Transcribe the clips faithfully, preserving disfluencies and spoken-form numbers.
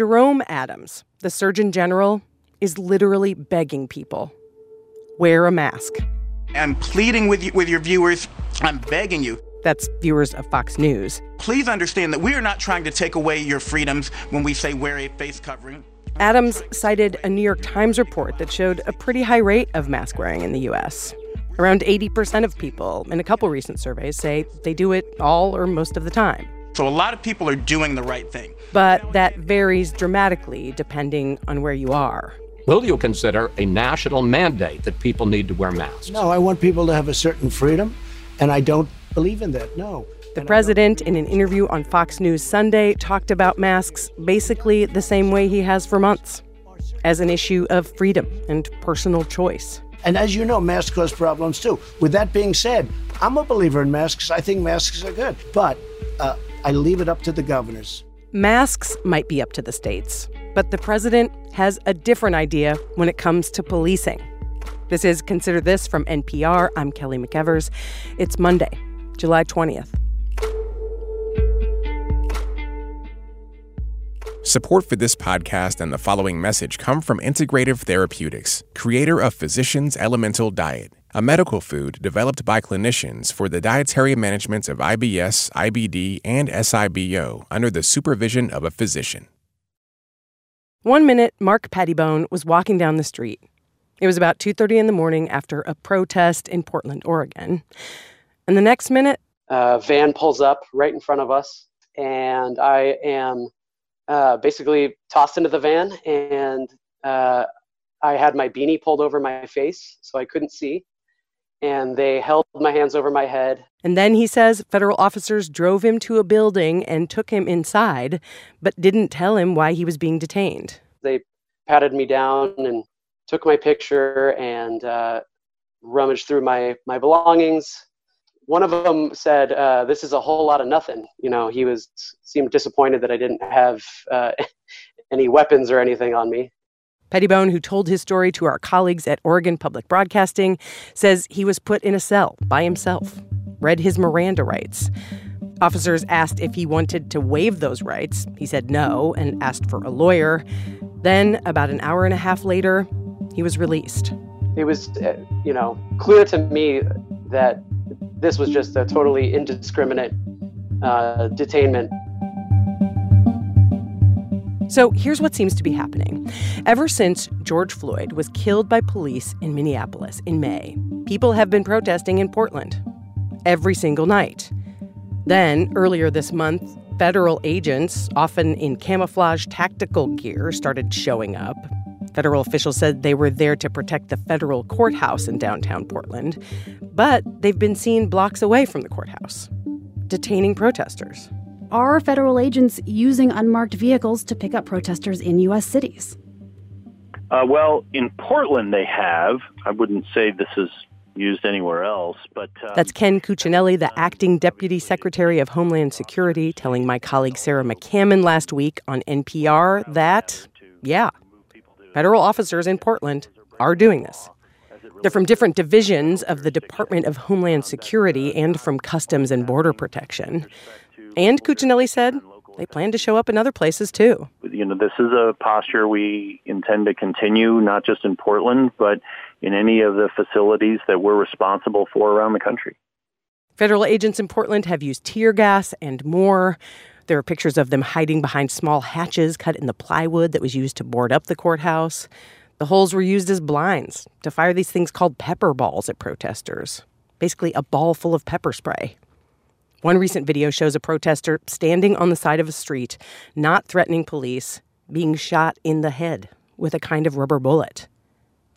Jerome Adams, the Surgeon General, is literally begging people, wear a mask. I'm pleading with you, with your viewers. I'm begging you. That's viewers of Fox News. Please understand that we are not trying to take away your freedoms when we say wear a face covering. Adams cited a New York Times report that showed a pretty high rate of mask wearing in the U S. Around eighty percent of people in a couple recent surveys say they do it all or most of the time. So a lot of people are doing the right thing. But that varies dramatically depending on where you are. Will you consider a national mandate that people need to wear masks? No, I want people to have a certain freedom, and I don't believe in that, no. The president, in an interview on Fox News Sunday, talked about masks basically the same way he has for months, as an issue of freedom and personal choice. And as you know, masks cause problems, too. With that being said, I'm a believer in masks. I think masks are good. But uh, I leave it up to the governors. Masks might be up to the states, but the president has a different idea when it comes to policing. This is Consider This from N P R. I'm Kelly McEvers. It's Monday, July twentieth. Support for this podcast and the following message come from Integrative Therapeutics, creator of Physician's Elemental Diet, a medical food developed by clinicians for the dietary management of I B S, I B D, and S I B O under the supervision of a physician. One minute, Mark Pattybone was walking down the street. It was about two thirty in the morning after a protest in Portland, Oregon. And the next minute, a van pulls up right in front of us, and I am Uh, basically tossed into the van, and uh, I had my beanie pulled over my face so I couldn't see, and they held my hands over my head. And then, he says, federal officers drove him to a building and took him inside, but didn't tell him why he was being detained. They patted me down and took my picture and uh, rummaged through my, my belongings. One of them said, uh, this is a whole lot of nothing. You know, he was seemed disappointed that I didn't have uh, any weapons or anything on me. Pattybone, who told his story to our colleagues at Oregon Public Broadcasting, says he was put in a cell by himself, read his Miranda rights. Officers asked if he wanted to waive those rights. He said no and asked for a lawyer. Then, about an hour and a half later, he was released. It was, uh, you know, clear to me that this was just a totally indiscriminate uh, detainment. So here's what seems to be happening. Ever since George Floyd was killed by police in Minneapolis in May, people have been protesting in Portland every single night. Then, earlier this month, federal agents, often in camouflage tactical gear, started showing up. Federal officials said they were there to protect the federal courthouse in downtown Portland, but they've been seen blocks away from the courthouse, detaining protesters. Are federal agents using unmarked vehicles to pick up protesters in U S cities? Uh, well, in Portland they have. I wouldn't say this is used anywhere else, but... Um, That's Ken Cuccinelli, the acting deputy secretary of Homeland Security, telling my colleague Sarah McCammon last week on N P R that, yeah... federal officers in Portland are doing this. They're from different divisions of the Department of Homeland Security and from Customs and Border Protection. And Cuccinelli said they plan to show up in other places, too. You know, this is a posture we intend to continue, not just in Portland, but in any of the facilities that we're responsible for around the country. Federal agents in Portland have used tear gas and more. There are pictures of them hiding behind small hatches cut in the plywood that was used to board up the courthouse. The holes were used as blinds to fire these things called pepper balls at protesters, basically a ball full of pepper spray. One recent video shows a protester standing on the side of a street, not threatening police, being shot in the head with a kind of rubber bullet.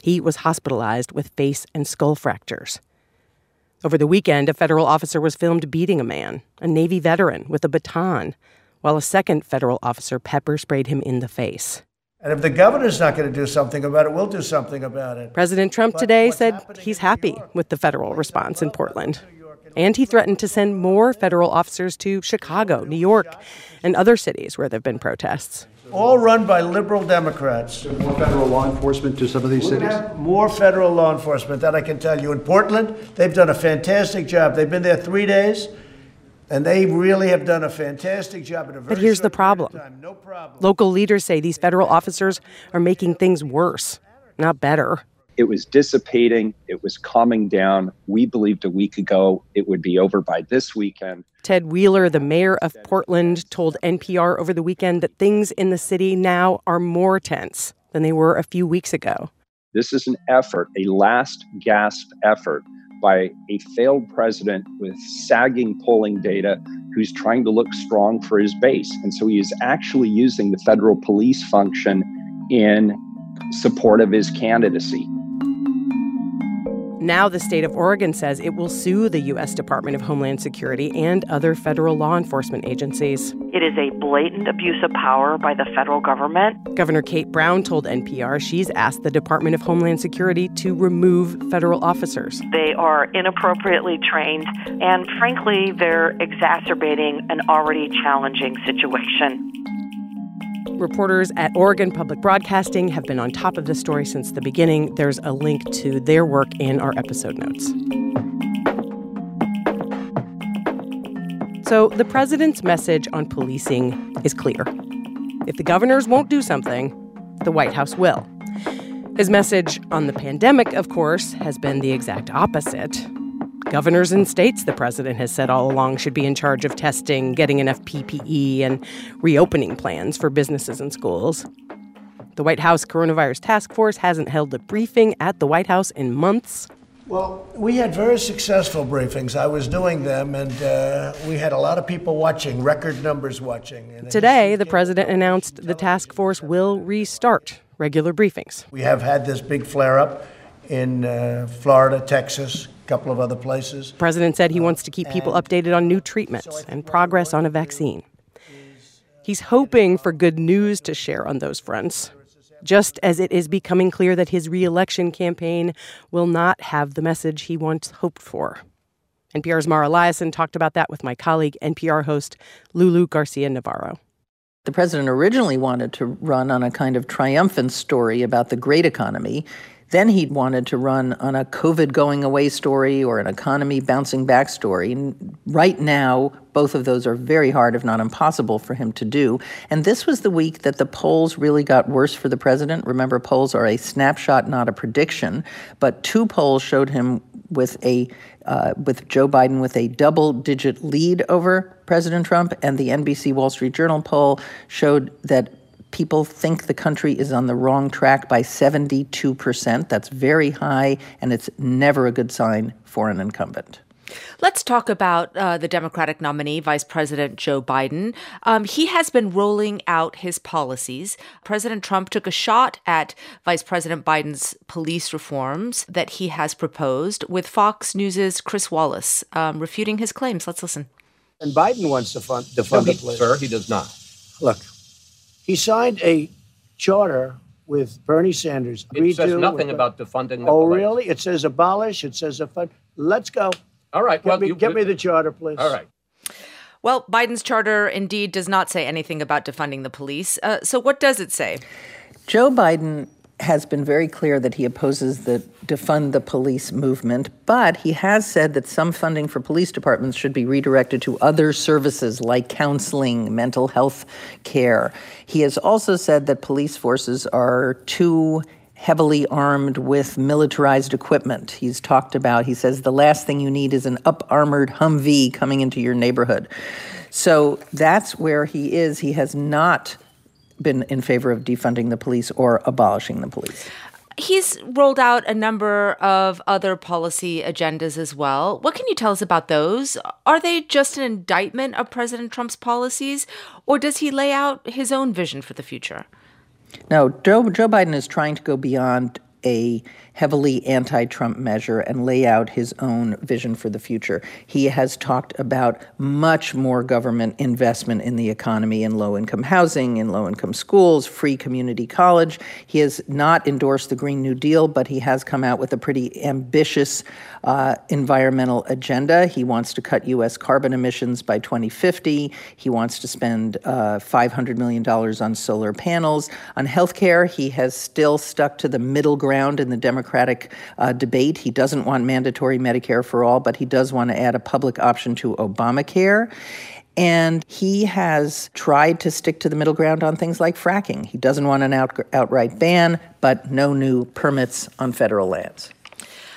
He was hospitalized with face and skull fractures. Over the weekend, a federal officer was filmed beating a man, a Navy veteran, with a baton, while a second federal officer pepper sprayed him in the face. And if the governor's not going to do something about it, we'll do something about it. President Trump today said he's happy with the federal response in Portland. And he threatened to send more federal officers to Chicago, New York, and other cities where there have been protests. All run by liberal Democrats. More federal law enforcement to some of these cities? More federal law enforcement, that I can tell you. In Portland, they've done a fantastic job. They've been there three days. And they really have done a fantastic job. At a very but here's the problem. No problem. Local leaders say these federal officers are making things worse, not better. It was dissipating. It was calming down. We believed a week ago it would be over by this weekend. Ted Wheeler, the mayor of Portland, told N P R over the weekend that things in the city now are more tense than they were a few weeks ago. This is an effort, a last gasp effort by a failed president with sagging polling data who's trying to look strong for his base. And so he is actually using the federal police function in support of his candidacy. Now the state of Oregon says it will sue the U S Department of Homeland Security and other federal law enforcement agencies. It is a blatant abuse of power by the federal government. Governor Kate Brown told N P R she's asked the Department of Homeland Security to remove federal officers. They are inappropriately trained, and frankly, they're exacerbating an already challenging situation. Reporters at Oregon Public Broadcasting have been on top of this story since the beginning. There's a link to their work in our episode notes. So the president's message on policing is clear. If the governors won't do something, the White House will. His message on the pandemic, of course, has been the exact opposite. Governors and states, the president has said all along, should be in charge of testing, getting enough P P E, and reopening plans for businesses and schools. The White House Coronavirus Task Force hasn't held a briefing at the White House in months. Well, we had very successful briefings. I was doing them, and uh, we had a lot of people watching, record numbers watching. And today, the president announced the task force will restart regular briefings. We have had this big flare-up in uh, Florida, Texas, couple of other places. The president said he wants to keep people updated on new treatments and progress on a vaccine. He's hoping for good news to share on those fronts, just as it is becoming clear that his re-election campaign will not have the message he once hoped for. N P R's Mara Liasson talked about that with my colleague, N P R host Lulu Garcia-Navarro. The president originally wanted to run on a kind of triumphant story about the great economy. Then he wanted to run on a COVID going away story or an economy bouncing back story. And right now, both of those are very hard, if not impossible, for him to do. And this was the week that the polls really got worse for the president. Remember, polls are a snapshot, not a prediction. But two polls showed him with a uh, with Joe Biden with a double-digit lead over President Trump. And the N B C Wall Street Journal poll showed that people think the country is on the wrong track by seventy-two percent. That's very high, and it's never a good sign for an incumbent. Let's talk about uh, the Democratic nominee, Vice President Joe Biden. Um, he has been rolling out his policies. President Trump took a shot at Vice President Biden's police reforms that he has proposed, with Fox News's Chris Wallace um, refuting his claims. Let's listen. And Biden wants to fund, defund the police. Sir, he does not. Look. He signed a charter with Bernie Sanders. It Redo says nothing the, about defunding the police. Oh, really? It says abolish. It says defund. Let's go. All right. Get, well, me, you, get you, me the charter, please. All right. Well, Biden's charter indeed does not say anything about defunding the police. Uh, so what does it say? Joe Biden has been very clear that he opposes the defund the police movement, but he has said that some funding for police departments should be redirected to other services like counseling, mental health care. He has also said that police forces are too heavily armed with militarized equipment. He's talked about, he says, the last thing you need is an up-armored Humvee coming into your neighborhood. So that's where he is. He has not been in favor of defunding the police or abolishing the police. He's rolled out a number of other policy agendas as well. What can you tell us about those? Are they just an indictment of President Trump's policies, or does he lay out his own vision for the future? No, Joe, Joe Biden is trying to go beyond a heavily anti-Trump measure and lay out his own vision for the future. He has talked about much more government investment in the economy, in low-income housing, in low-income schools, free community college. He has not endorsed the Green New Deal, but he has come out with a pretty ambitious uh, environmental agenda. He wants to cut U S carbon emissions by twenty fifty. He wants to spend uh, five hundred million dollars on solar panels. On healthcare, he has still stuck to the middle ground in the Democratic Democratic uh, debate. He doesn't want mandatory Medicare for all, but he does want to add a public option to Obamacare. And he has tried to stick to the middle ground on things like fracking. He doesn't want an out- outright ban, but no new permits on federal lands.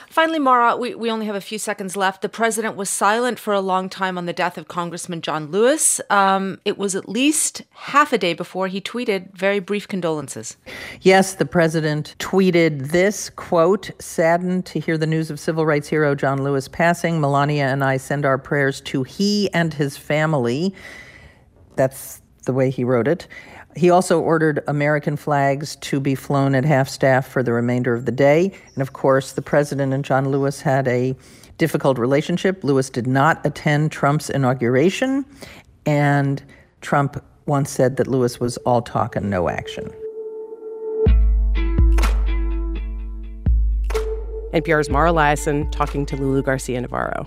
Finally, Mara, we, we only have a few seconds left. The president was silent for a long time on the death of Congressman John Lewis. Um, it was at least half a day before he tweeted very brief condolences. Yes, the president tweeted this, quote, "Saddened to hear the news of civil rights hero John Lewis passing, Melania and I send our prayers to he and his family." That's the way he wrote it. He also ordered American flags to be flown at half-staff for the remainder of the day. And, of course, the president and John Lewis had a difficult relationship. Lewis did not attend Trump's inauguration, and Trump once said that Lewis was all talk and no action. N P R's Mara Liasson talking to Lulu Garcia-Navarro.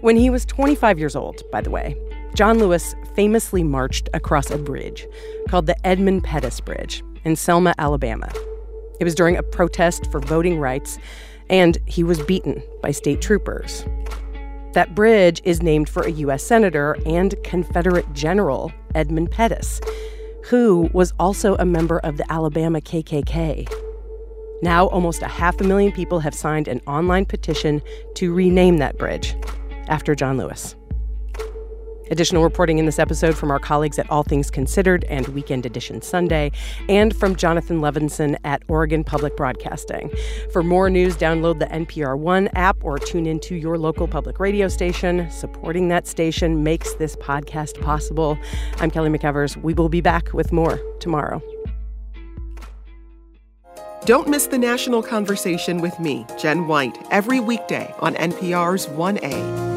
When he was twenty-five years old, by the way, John Lewis famously marched across a bridge called the Edmund Pettus Bridge in Selma, Alabama. It was during a protest for voting rights, and he was beaten by state troopers. That bridge is named for a U S senator and Confederate general, Edmund Pettus, who was also a member of the Alabama K K K. Now almost a half a million people have signed an online petition to rename that bridge after John Lewis. Additional reporting in this episode from our colleagues at All Things Considered and Weekend Edition Sunday, and from Jonathan Levinson at Oregon Public Broadcasting. For more news, download the N P R One app or tune in to your local public radio station. Supporting that station makes this podcast possible. I'm Kelly McEvers. We will be back with more tomorrow. Don't miss the national conversation with me, Jen White, every weekday on N P R's one A.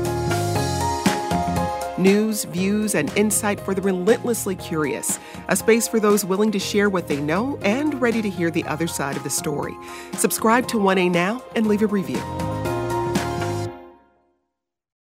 News, views, and insight for the relentlessly curious. A space for those willing to share what they know and ready to hear the other side of the story. Subscribe to one A now and leave a review.